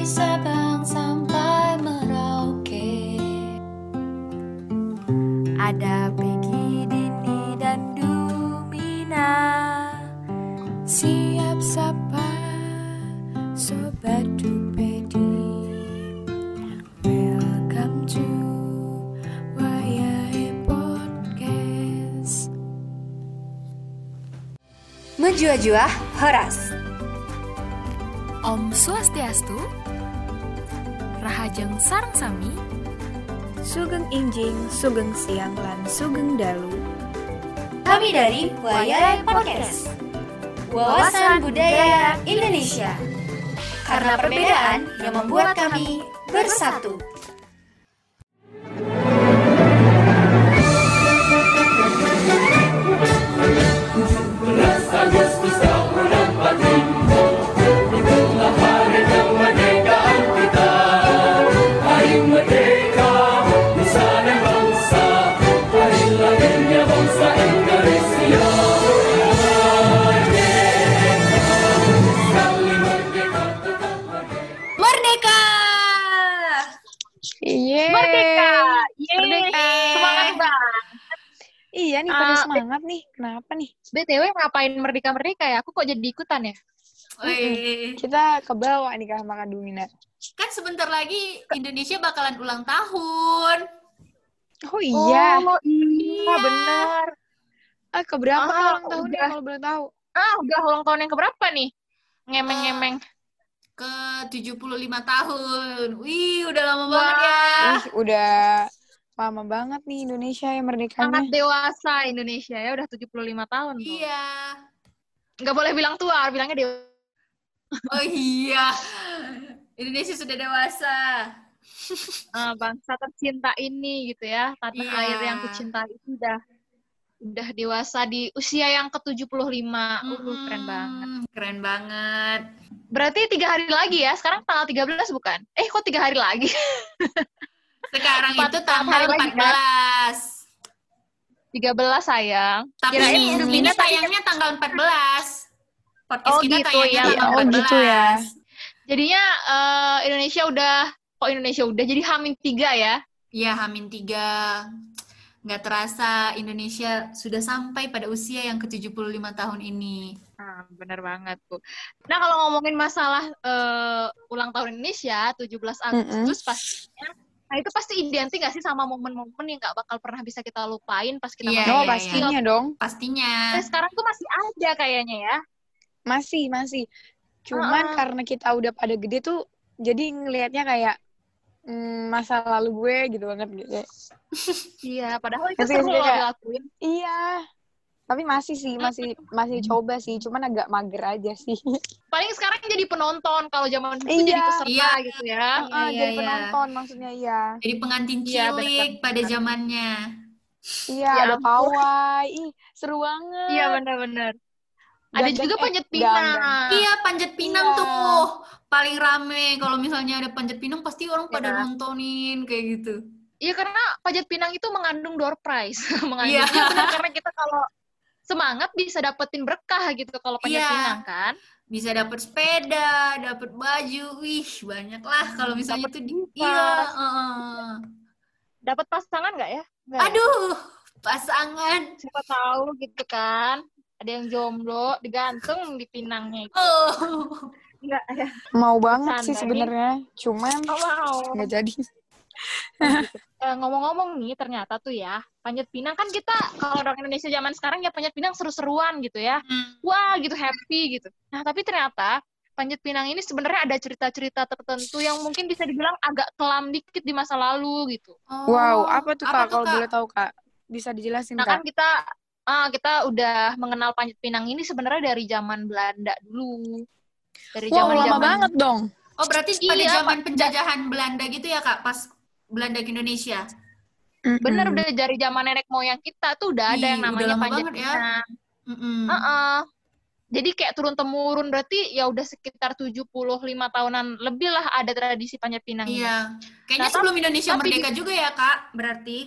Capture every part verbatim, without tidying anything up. Sabang sampai Merauke. Ada Peggy, Dini, dan Dumina. Siap sapa Sobat Dupedi. Welcome to Wayae Podcast. Menjua-jua Horas. Om Swastiastu, Rahajeng Sarang Sami, Sugeng Injing, Sugeng Siang, lan Sugeng Dalu. Kami dari Wayae Podcast, wawasan budaya Indonesia. Karena perbedaan yang membuat kami bersatu. Iya nih, pada uh, semangat nih. Kenapa nih? B T W ngapain merdeka-merdeka ya? Aku kok jadi ikutan ya? Wih. Kita ke bawah nih Kak Maka Dumina. Kan sebentar lagi Indonesia bakalan ulang tahun. Oh iya. Oh iya. Oh, benar. Ah, keberapa ah, ulang tahun nih kalau boleh tahu? Ah, udah ulang tahun yang keberapa nih? Ngemeng-ngemeng. Ke tujuh puluh lima tahun. Wih, udah lama Wah. banget ya. Ih, udah lama banget nih Indonesia yang merdekanya. Sangat dewasa Indonesia ya, udah tujuh puluh lima tahun. Iya. Nggak boleh bilang tua, bilangnya dewasa. Oh iya. Indonesia sudah dewasa. Uh, bangsa tercinta ini gitu ya. Tanah yeah. air yang kucintai itu udah, udah dewasa di usia yang ke tujuh puluh lima. Hmm, uh, keren banget. Keren banget. Berarti tiga hari lagi ya, sekarang tanggal tiga belas bukan? Eh kok tiga hari lagi? Sekarang empat, itu tanggal empat belas. tiga belas sayang. Tapi ini Wilhelmina tayangnya tanggal empat belas. Podcast oh, kita gitu, tayangnya ya. tanggal empat belas. Oh gitu ya. Jadinya uh, Indonesia udah, kok oh, Indonesia udah jadi H minus tiga ya? Iya, H minus tiga. Nggak terasa Indonesia sudah sampai pada usia yang ke tujuh puluh lima tahun ini. Ah, bener banget tuh. Nah, kalau ngomongin masalah uh, ulang tahun Indonesia, tujuh belas Agustus mm-hmm. pastinya. Nah, itu pasti identik gak sih sama momen-momen yang gak bakal pernah bisa kita lupain pas kita yeah, masih... Oh, pastinya ya. dong. Pastinya. Nah, sekarang tuh masih ada kayaknya ya. Masih, masih. Cuman uh-uh. karena kita udah pada gede tuh, jadi ngelihatnya kayak mm, masa lalu gue gitu banget gitu. Iya, padahal itu seru loh dilakuin. Iya. Tapi masih sih, masih masih coba sih. Cuman agak mager aja sih. Paling sekarang jadi penonton. Kalau zaman itu iya. jadi peserta iya. gitu ya. Iya, uh, iya, jadi iya. penonton maksudnya, iya. Jadi pengantin cilik iya, pada zamannya. Iya, ya, ada pawai. Ih, seru banget. Iya, benar-benar. Ada dan, juga dan, panjat pinang. Dan, dan. Iya, panjat pinang iya. tuh. Paling rame. Kalau misalnya ada panjat pinang, pasti orang iya. pada nontonin kayak gitu. Iya, karena panjat pinang itu mengandung door prize. Mengandung. Iya. Benar, karena kita kalau semangat bisa dapetin berkah gitu kalau panjat yeah. pinang kan. Bisa dapet sepeda, dapet baju, wih banyak lah kalau misalnya dapet itu di... Iya. Uh. Dapet pasangan nggak ya? Nggak Aduh, pasangan. Siapa tahu gitu kan. Ada yang jomblo, digantung di pinangnya itu. Oh. Nggak ya. Mau banget Sandari. sih sebenarnya, cuman oh, wow. nggak jadi. Uh, ngomong-ngomong nih ternyata tuh ya panjat pinang kan kita kalau orang Indonesia zaman sekarang ya panjat pinang seru-seruan gitu ya hmm. wah gitu happy gitu. Nah tapi ternyata panjat pinang ini sebenarnya ada cerita-cerita tertentu yang mungkin bisa dibilang agak kelam dikit di masa lalu gitu. Oh. Wow, apa tuh Kak kalau boleh tahu Kak? Bisa dijelasin nah, Kak? Nah kan kita ah, kita udah mengenal panjat pinang ini sebenarnya dari zaman Belanda dulu. Dari wow, zaman lama banget dong. Oh berarti iya, pada zaman Pak, penjajahan Belanda gitu ya Kak pas Belanda ke Indonesia. Mm-hmm. Bener, udah dari zaman nenek moyang kita tuh udah ada Ih, yang namanya panjat pinang. Ya. Uh-uh. Jadi kayak turun-temurun berarti ya udah sekitar tujuh puluh lima tahunan lebih lah ada tradisi panjat pinang. Iya. Kayaknya nah, sebelum Indonesia tapi, merdeka juga ya, Kak, berarti.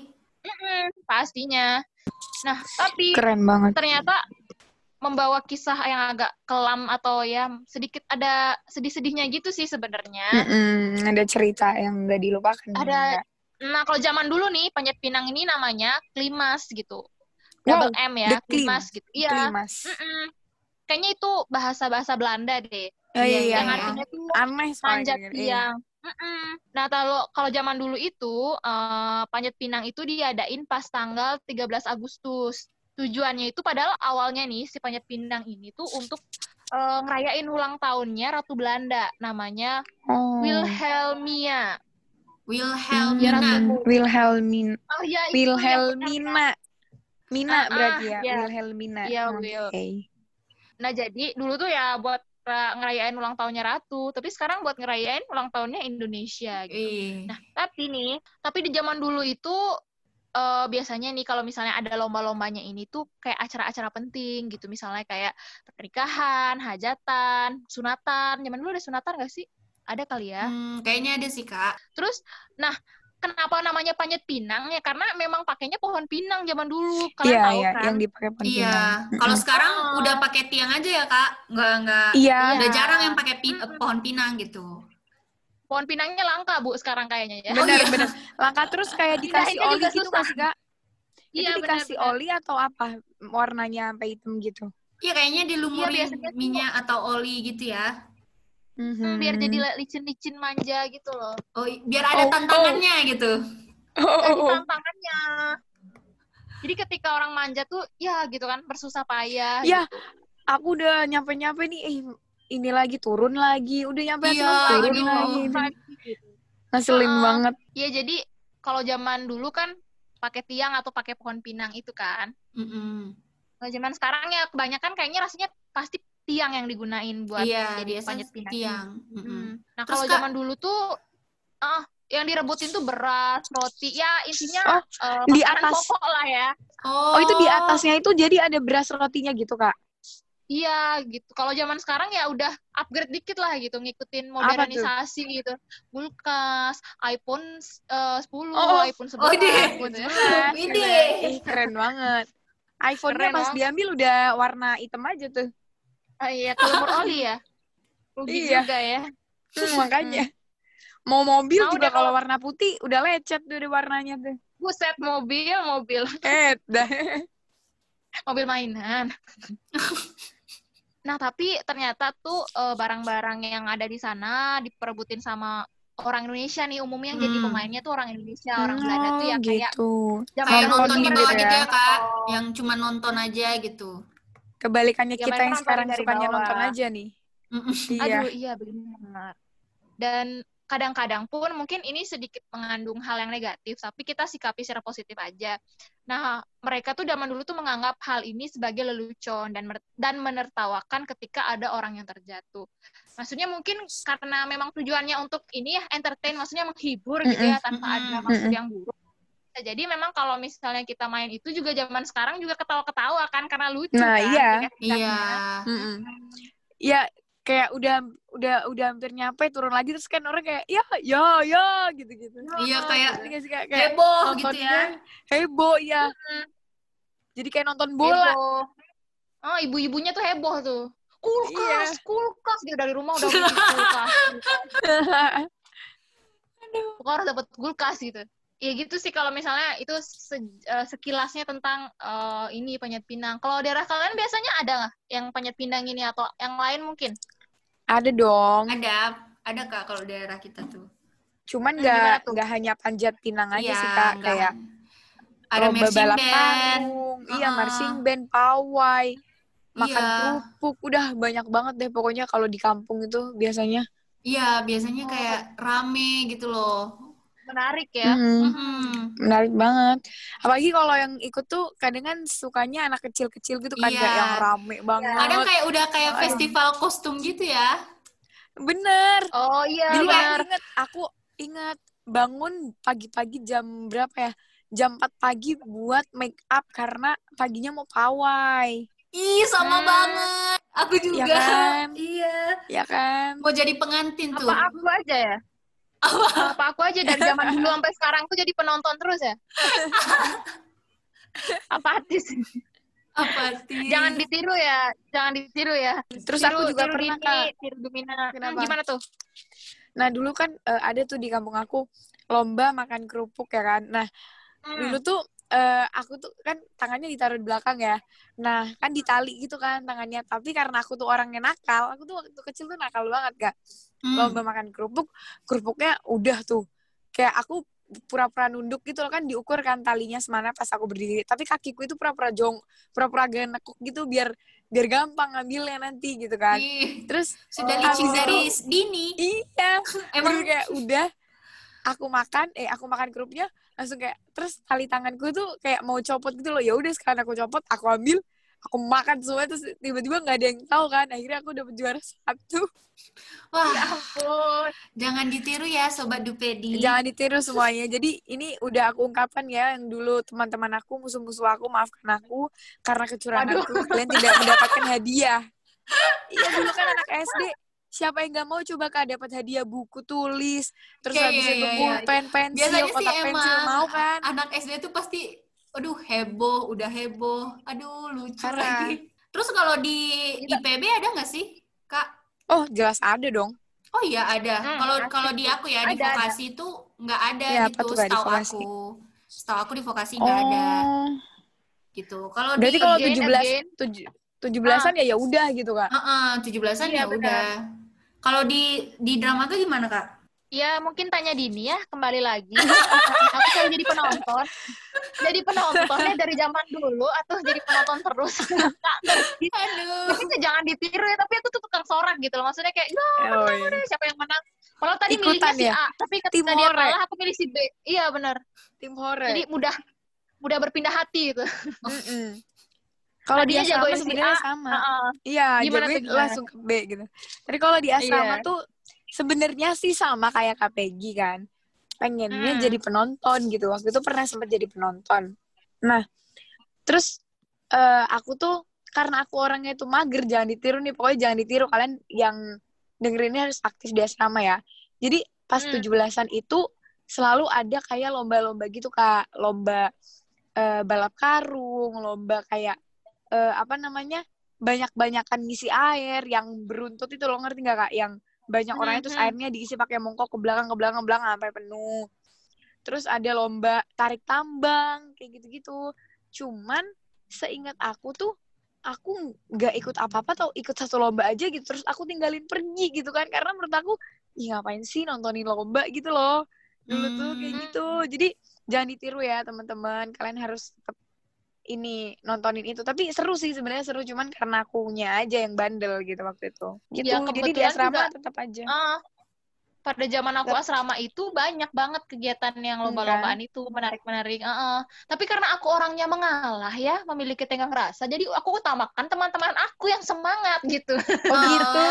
Uh-uh, pastinya. Nah, tapi keren banget. Ternyata membawa kisah yang agak kelam atau ya sedikit ada sedih-sedihnya gitu sih sebenarnya. Mm-mm, ada cerita yang nggak dilupakan. Ada. Enggak. Nah kalau zaman dulu nih Panjat Pinang ini namanya Klimas gitu, double wow, M ya, Klimas gitu. Iya. Kayaknya itu bahasa-bahasa Belanda deh. Oh, iya, iya, yang iya. Artinya itu aneh panjat pinang. Mm-mm. Nah, kalau kalau zaman dulu itu uh, Panjat Pinang itu diadain pas tanggal tiga belas Agustus. Tujuannya itu padahal awalnya nih si Panjat Pinang ini tuh untuk uh, ngerayain ulang tahunnya Ratu Belanda, namanya oh. Wilhelmina. Wilhelmina. Wilhelmina. Wilhelmina. Oh ya, Wilhelmina. Mina uh, berarti ya, ya. Wilhelmina. Ya, Wil. Okay. Nah, jadi dulu tuh ya buat ngerayain ulang tahunnya Ratu, tapi sekarang buat ngerayain ulang tahunnya Indonesia gitu. Eih. Nah, tapi nih, tapi di zaman dulu itu uh, biasanya nih kalau misalnya ada lomba-lombanya ini tuh kayak acara-acara penting gitu, misalnya kayak pernikahan, hajatan, sunatan. Zaman dulu ada sunatan nggak sih? Ada kali ya? Hmm, kayaknya ada sih, Kak. Terus, nah kenapa namanya Panjat Pinang ya? Karena memang pakainya pohon pinang zaman dulu. Kalian yeah, tahu yeah, kan? Iya, yang dipakai pohon yeah. pinang. Iya. Kalau sekarang udah pakai tiang aja ya, Kak? Enggak, enggak. Iya. Yeah. Udah jarang yang pakai pi- mm-hmm. pohon pinang gitu. Pohon pinangnya langka, Bu, sekarang kayaknya ya. Benar, oh, iya. benar. Langka terus kayak dikasih nah, oli gitu masih, Kak? Iya, yeah, dikasih benar, oli atau apa? Warnanya sampai hitam gitu. Iya, yeah, kayaknya dilumurin yeah, minyak itu. Atau oli gitu ya. Mm-hmm. Biar jadi licin-licin manja gitu loh. Oh, biar ada oh, tantangannya oh. gitu. Ada tantangannya. Jadi ketika orang manja tuh ya gitu kan bersusah payah. Ya, gitu. Aku udah nyampe-nyampe nih, eh, ini lagi turun lagi, udah nyampe ya, terus turun gitu. lagi. Gitu. Ngeselin uh, banget. Iya, jadi kalau zaman dulu kan pakai tiang atau pakai pohon pinang itu kan. Mm-hmm. Kalau zaman sekarang ya kebanyakan kayaknya rasanya pasti tiang yang digunain buat iya, jadi panjat pinang. Tiang. Mm-hmm. Nah kalau zaman dulu tuh, ah uh, yang direbutin tuh beras, roti, ya intinya oh, uh, di atas pokok lah ya. Oh. oh itu di atasnya itu jadi ada beras rotinya gitu Kak? Iya gitu. Kalau zaman sekarang ya udah upgrade dikit lah gitu, ngikutin modernisasi gitu. Kulkas, iPhone uh, sepuluh, oh, iPhone sebelas, oh, iPhone sebelas. Ini eh, keren banget. iPhone-nya keren pas banget. Diambil udah warna hitam aja tuh. Oh iya, kelumur oli ya? Rugi iya. juga ya. Hmm, makanya. Mau mobil nah, juga kalau warna putih, udah lecet tuh warnanya tuh. Buset, mobil, mobil. Eh, dah. Mobil mainan. Nah, tapi ternyata tuh barang-barang yang ada di sana diperebutin sama orang Indonesia nih. Umumnya hmm. jadi pemainnya tuh orang Indonesia, orang oh, Belanda tuh ya gitu. kayak... Kayak nonton di bawah gitu ya, Kak. Oh. Yang cuma nonton aja gitu. Kebalikannya ya, kita yang sekarang sukanya bawah. Nonton aja nih. Iya. Aduh, iya benar. Dan kadang-kadang pun mungkin ini sedikit mengandung hal yang negatif, tapi kita sikapi secara positif aja. Nah, mereka tuh zaman dulu tuh menganggap hal ini sebagai lelucon dan dan menertawakan ketika ada orang yang terjatuh. Maksudnya mungkin karena memang tujuannya untuk ini ya entertain, maksudnya menghibur mm-mm, gitu ya tanpa mm-mm, ada maksud mm-mm. yang buruk. Jadi memang kalau misalnya kita main itu juga zaman sekarang juga ketawa-ketawa kan karena lucu nah, kan. Iya. Iya. Mm-hmm. Ya kayak udah udah udah hampir nyampe turun lagi terus kan orang kayak ya ya ya gitu-gitu. Iya kayak heboh gitu ya. Heboh ya. Mm-hmm. Jadi kayak nonton bola. Heboh. Oh, ibu-ibunya tuh heboh tuh. Kulkas, iya. kulkas dia dari rumah udah beli kulkas. Aduh. Pokoknya harus dapat kulkas gitu. Ya gitu sih kalau misalnya itu se, uh, sekilasnya tentang uh, ini Panjat Pinang. Kalau daerah kalian biasanya ada nggak yang Panjat Pinang ini atau yang lain mungkin? Ada dong. Ada, ada Kak kalau daerah kita tuh. Cuman nggak nggak hanya Panjat Pinang aja ya, sih Kak enggak. Kayak ada marching band, uh-huh. iya marching band, pawai, makan yeah. kerupuk, udah banyak banget deh pokoknya kalau di kampung itu biasanya. Iya biasanya kayak rame gitu loh. Menarik ya. Mm-hmm. Mm-hmm. Menarik banget. Apalagi kalau yang ikut tuh kadang kan sukanya anak kecil-kecil gitu kan. Yeah. Yang rame banget. Yeah. Kadang kayak udah kayak oh, festival aduh. Kostum gitu ya. Bener. Oh iya. Jadi bener. Aku inget, aku inget bangun pagi-pagi jam berapa ya? Jam empat pagi buat make up karena paginya mau pawai. Ih, sama hmm. banget. Aku juga. Ya kan? Iya. Ya kan? Mau jadi pengantin tuh. Apa aku aja ya? Apa aku aja dari zaman dulu sampai sekarang tuh jadi penonton terus ya? Apa artis? Apatis. Jangan ditiru ya, jangan ditiru ya. Terus tiru, aku juga tiru pernah gini, tiru Bhinneka. Kenapa? Gimana tuh? Nah, dulu kan uh, ada tuh di kampung aku lomba makan kerupuk ya kan. Nah, hmm. dulu tuh uh, aku tuh kan tangannya ditaruh di belakang ya. Nah, kan ditali gitu kan tangannya. Tapi karena aku tuh orangnya nakal, aku tuh waktu kecil tuh nakal banget, Kak. Hmm. Lomba makan kerupuk, kerupuknya udah tuh. Kayak aku pura-pura nunduk gitu loh kan, diukur kan talinya semana pas aku berdiri, tapi kakiku itu pura-pura jong, pura-pura genekuk gitu biar biar gampang ngambilnya nanti gitu kan. Ih, terus sudah licin dari dini. Iya. Emang kayak udah aku makan, eh aku makan kerupuknya langsung kayak terus tali tanganku tuh kayak mau copot gitu loh. Ya udah sekalian aku copot, aku ambil, aku makan semua, terus tiba-tiba nggak ada yang tahu kan. Akhirnya aku dapet juara satu. Wah, ya ampun. Jangan ditiru ya Sobat Dupedi. Jangan ditiru semuanya. Jadi ini udah aku ungkapkan ya, yang dulu teman-teman aku, musuh-musuh aku, maafkan aku karena kecurangan Aduh. aku. Kalian tidak mendapatkan hadiah. Iya, dulu kan anak S D. Siapa yang nggak mau coba Kak dapat hadiah buku tulis, terus kayak habis iya, itu pulpen, iya, iya. pensil, biasanya kotak pensil, mau kan? Anak S D tuh pasti aduh heboh, udah heboh, aduh lucu Karena. lagi. Terus kalau di I P B ada nggak sih, Kak? Oh jelas ada dong. Oh iya ada. Kalau hmm, kalau di aku ya ada, di vokasi ada. Itu nggak ada ya, gitu. Setahu aku, setahu aku di vokasi nggak oh. ada. Gitu. Kalau berarti kalau tujuh belas tujuh belasan ya ya udah gitu Kak. Tujuh belasan ya udah. Kalau di di drama tuh gimana Kak? Ya mungkin tanya Dini ya, kembali lagi. Aku kan jadi penonton. Jadi penontonnya dari zaman dulu atau jadi penonton terus? Nggak ngerti. Aduh. Mungkin jangan ditiru ya, tapi aku tuh tukang sorak gitu loh. Maksudnya kayak, ya oh, iya. siapa yang menang? Kalau tadi Ikutan milihnya si ya? A, tapi ketika Tim dia hore. kalah, aku milih si B. Iya benar. Tim hore. Jadi mudah mudah berpindah hati gitu. Mm-mm. Kalau nah, di asrama jagoin sebenarnya si sama. Uh-uh. Iya, jagoin langsung ke B gitu. Tapi kalau di asrama yeah. tuh sebenarnya sih sama kayak Kak Peggy kan. Pengennya hmm. jadi penonton gitu. Waktu itu pernah sempat jadi penonton. Nah, terus uh, aku tuh, karena aku orangnya itu mager, jangan ditiru nih. Pokoknya jangan ditiru. Kalian yang dengerinnya harus aktif di asrama ya. Jadi pas hmm. tujuh belasan itu selalu ada kayak lomba-lomba gitu Kak. Lomba uh, balap karung, lomba kayak uh, apa namanya, banyak-banyakan ngisi air, yang beruntut itu lo ngerti gak Kak? Yang banyak orangnya mm-hmm. terus airnya diisi pakai mongkok ke belakang ke belakang ke belakang sampai penuh. Terus ada lomba tarik tambang kayak gitu-gitu. Cuman seingat aku tuh aku nggak ikut apa-apa, tau ikut satu lomba aja gitu. Terus aku tinggalin pergi gitu kan, karena menurut aku ih ngapain sih nontonin lomba gitu loh. Dulu tuh kayak gitu. Jadi jangan ditiru ya teman-teman. Kalian harus tetap ini nontonin itu, tapi seru sih sebenarnya, seru cuman karena akunya aja yang bandel gitu waktu itu. Gitu. Ya, jadi di asrama juga, tetap aja. Uh, pada zaman aku asrama itu banyak banget kegiatan yang lomba-lombaan hmm. itu menarik-menarik. Uh-uh. Tapi karena aku orangnya mengalah ya, memiliki tenggang rasa, jadi aku utamakan teman-teman aku yang semangat gitu. Oh gitu.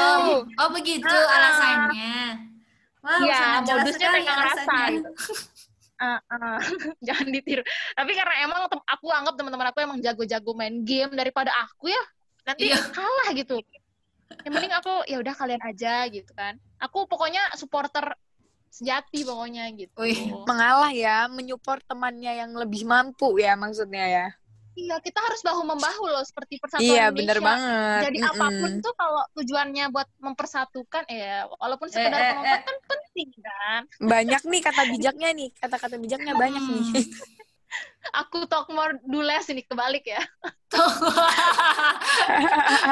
Oh begitu uh-uh. alasannya. Wah, wow, ya, modusnya tenggang rasa. Uh, uh. Jangan ditiru. Tapi karena emang tem- aku anggap teman-teman aku emang jago-jago main game daripada aku ya. Nanti iya. kalah gitu. Yang penting aku ya udah kalian aja gitu kan. Aku pokoknya supporter sejati pokoknya gitu. Uih, mengalah ya, menyupport temannya yang lebih mampu ya maksudnya ya. Iya, kita harus bahu-membahu loh seperti persatuan iya, Indonesia. Iya, benar banget. Jadi mm-mm. apapun tuh kalau tujuannya buat mempersatukan ya, walaupun sekedar eh, penonton eh, kan eh. penting kan. Banyak nih kata bijaknya nih, kata-kata bijaknya banyak nih. Aku talk more do less ini kebalik ya.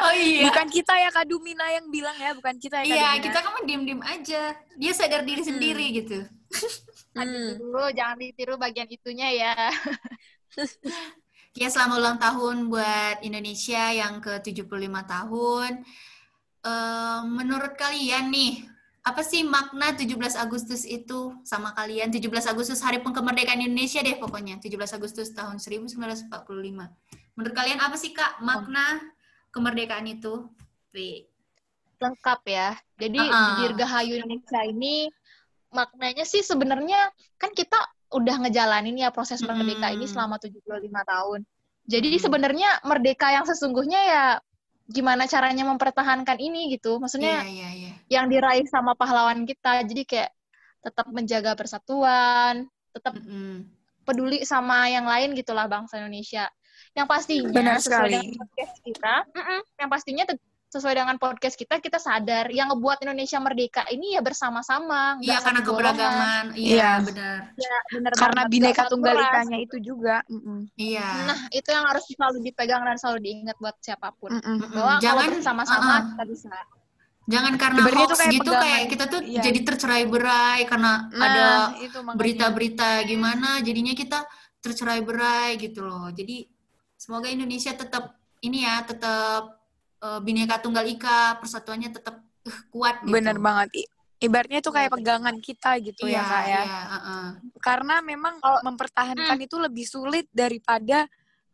Oh iya. Bukan kita ya Kak Dumina yang bilang ya, bukan kita ya Kak Iya, Dumina. Kita kan diem-diem aja. Dia sadar diri hmm. sendiri gitu. Aduh, dulu jangan ditiru bagian itunya ya. Ya, selamat ulang tahun buat Indonesia yang ke tujuh puluh lima tahun. E, menurut kalian nih, apa sih makna tujuh belas Agustus itu sama kalian? tujuh belas Agustus Hari Kemerdekaan Indonesia deh pokoknya, tujuh belas Agustus tahun seribu sembilan ratus empat puluh lima. Menurut kalian apa sih Kak makna kemerdekaan itu? Wih. Lengkap ya. Jadi uh-uh. dirgahayu Indonesia ini maknanya sih sebenarnya kan kita udah ngejalanin ya proses merdeka hmm. ini selama tujuh puluh lima tahun. Jadi hmm. sebenarnya merdeka yang sesungguhnya ya gimana caranya mempertahankan ini gitu. Maksudnya yeah, yeah, yeah. yang diraih sama pahlawan kita. Jadi kayak tetap menjaga persatuan, tetap hmm. peduli sama yang lain gitulah bangsa Indonesia. Yang pastinya benar sekali. Sesuai dengan podcast kita, mm-mm, yang pastinya te- sesuai dengan podcast kita, kita sadar yang ngebuat Indonesia merdeka ini ya bersama-sama. Iya, karena keberagaman. Iya, benar. Ya, benar. Karena Bhinneka Tunggal Ikanya itu juga. Mm-mm. Iya. Nah, itu yang harus selalu dipegang dan selalu diingat buat siapapun. Mm-mm. Bahwa jangan, kalau bersama-sama uh-uh. kita bisa. Jangan karena Sebenarnya hoax kayak gitu, kayak kita tuh iya. jadi tercerai-berai karena nah, ada itu, berita-berita gimana, jadinya kita tercerai-berai gitu loh. Jadi semoga Indonesia tetap ini ya, tetap uh, Bhinneka Tunggal Ika, persatuannya tetap uh, kuat gitu. Bener banget. Ibaratnya itu kayak pegangan kita gitu iya, ya Kak ya. Iya, uh-uh. Karena memang oh, mempertahankan hmm. itu lebih sulit daripada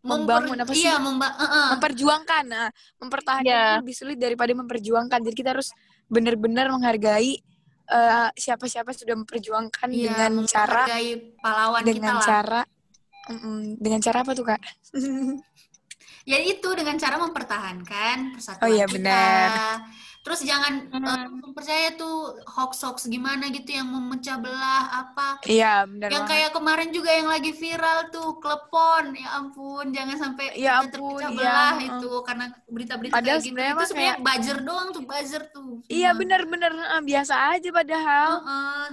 membangun Memper, apa sih? Iya, memba- uh-uh. memperjuangkan. Nah, mempertahankan yeah. itu lebih sulit daripada memperjuangkan. Jadi kita harus benar-benar menghargai uh, siapa-siapa sudah memperjuangkan yeah, dengan cara pahlawan dengan kita cara dengan cara apa tuh Kak? Ya itu dengan cara mempertahankan persatuan oh, iya, kita. Benar. Terus jangan hmm. uh, percaya tuh hoax-hoax gimana gitu yang memecah belah apa. Iya, benar. Yang kayak kemarin juga yang lagi viral tuh klepon. Ya ampun, jangan sampai ya ampun, terpecah ya, belah uh. itu karena berita-berita padahal kayak gitu. Itu sebenarnya kayak buzzer doang tuh, buzzer tuh. Iya, benar-benar biasa aja padahal. Uh-uh.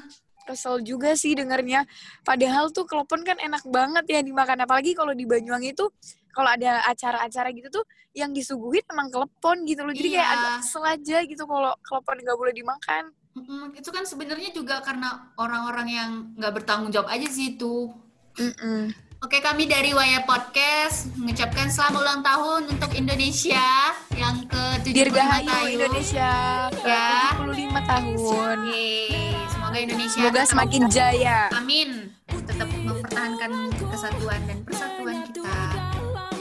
Kesel juga sih dengarnya. Padahal tuh klepon kan enak banget ya dimakan, apalagi kalau di Banyuwangi itu kalau ada acara-acara gitu tuh yang disuguhin emang klepon gitu loh. Jadi iya. kayak agak kesel aja gitu kalau klepon nggak boleh dimakan. Mm-mm, itu kan sebenarnya juga karena orang-orang yang nggak bertanggung jawab aja sih itu. Mm-mm. Oke, kami dari Wayae Podcast mengucapkan selamat ulang tahun untuk Indonesia yang ke tujuh puluh lima tahun. Indonesia ya. tujuh puluh lima tahun. Yeay. Semoga Indonesia semoga semakin jaya. Amin. Tetap mempertahankan kesatuan dan persatuan kita.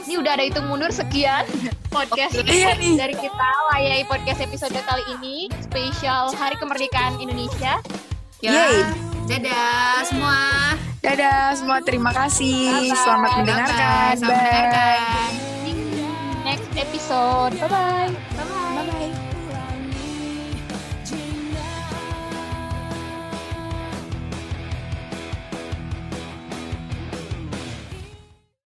Ini udah ada hitung mundur sekian podcast ini dari kita Wayae Podcast episode kali ini spesial Hari Kemerdekaan Indonesia. Ya. Yay. Dadah semua. Dadah semua, terima kasih. Bye-bye. Selamat bye-bye. mendengarkan. Bye. Selamat mendengarkan. Next episode. Bye bye. Bye bye.